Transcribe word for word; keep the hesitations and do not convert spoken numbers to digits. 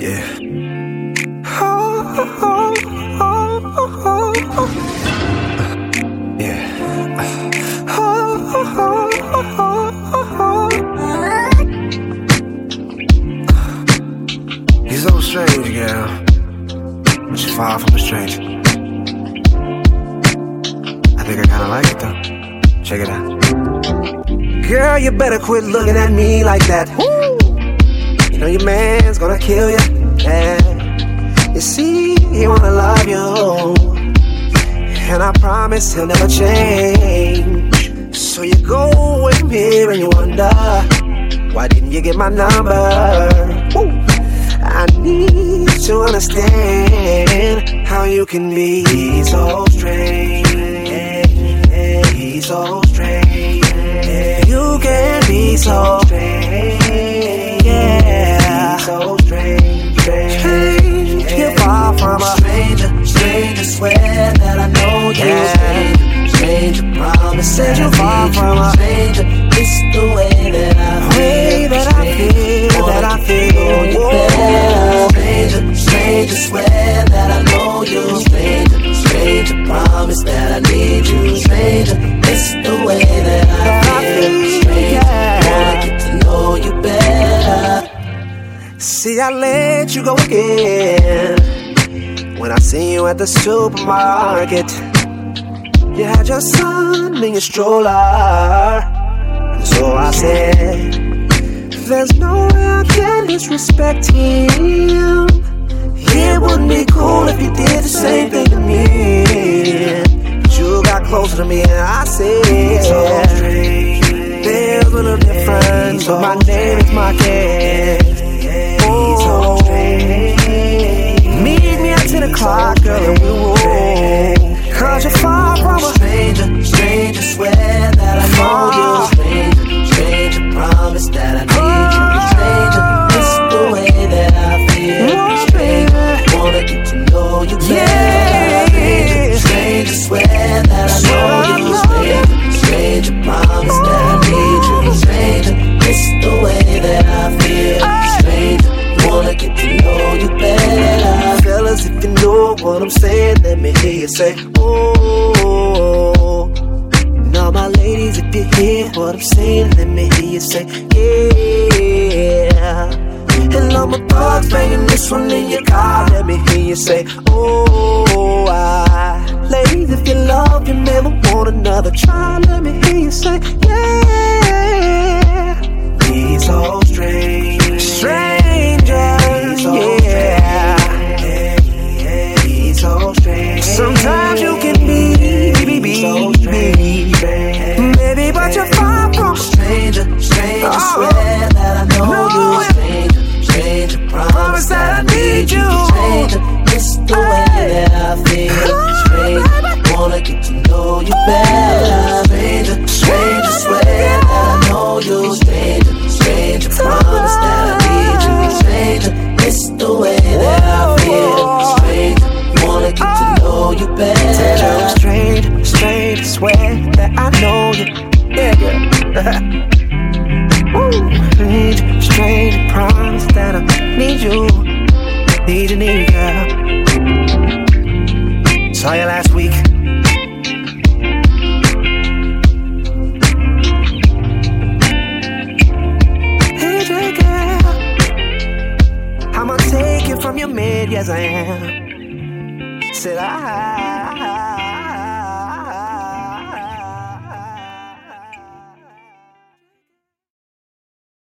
Yeah. Oh, oh, oh, oh, oh. Yeah. Oh, oh, oh, oh, oh. You're so strange, girl, but you're far from a stranger. I think I kinda like it though. Check it out. Girl, you better quit looking at me like that. Woo! You know your man's gonna kill you. And you see, he wanna love you, and I promise he'll never change. So you go in here and you wonder, why didn't you get my number? Woo. I need to understand how you can be so strange. So strange, you can be so strange. Yeah, so strange, strange. You're far from a stranger, stranger. Swear that I know you, stranger, stranger. Promise that you're far from a stranger. It's the way that I feel, that I feel, that I feel. Stranger, stranger. Swear that I know you, stranger, stranger. Promise that I need you, stranger. It's the way that I, that feel, I feel, strange, yeah. Wanna get to know you better. See, I let you go again when I see you at the supermarket. You had your son in your stroller, and so I said, there's no way I can disrespect him. It wouldn't be cool if you did the same thing to me. You got closer to me and I said, so strange. There's a little difference, but my name is Marquez. Oh, meet me at ten o'clock, girl, and we will. Cause you're far from a stranger, stranger. Swear that I know you, stranger, stranger. Promise that I need you, stranger. It's the way that I feel, stranger. Wanna get to know you better, yeah. Stranger, swear that I know you, stranger, stranger. Promise that I need you, stranger. It's the way that I feel, stranger. Wanna get to know you better. Fellas, if you know what I'm saying, let me hear you say, oh. And all my ladies, if you hear what I'm saying, let me hear you say, yeah. And all my thugs banging this one in your car, let me hear you say, oh, I. Ladies, if you love, you never want another try, let me hear you say, yeah. He's so strange, stranger, he's so, yeah, strange. He's so strange. Sometimes you can be, be, be, so strange, baby, baby, but you're far from stranger, stranger, oh. Swear that I know no, you, stranger. Stranger, promise that I need you, stranger. It's the way that I feel, stranger. Wanna get to know you better, stranger. Stranger, swear that I know you, stranger. Stranger, promise that I need you, stranger. It's the way that I feel, stranger. Wanna get to know you better, stranger. Stranger, swear that I know you, yeah. Strange, strange, promise that I need you, need you, need you, girl. Saw you last week. Hey, girl, I'ma take you from your mid, yes I am. Said I.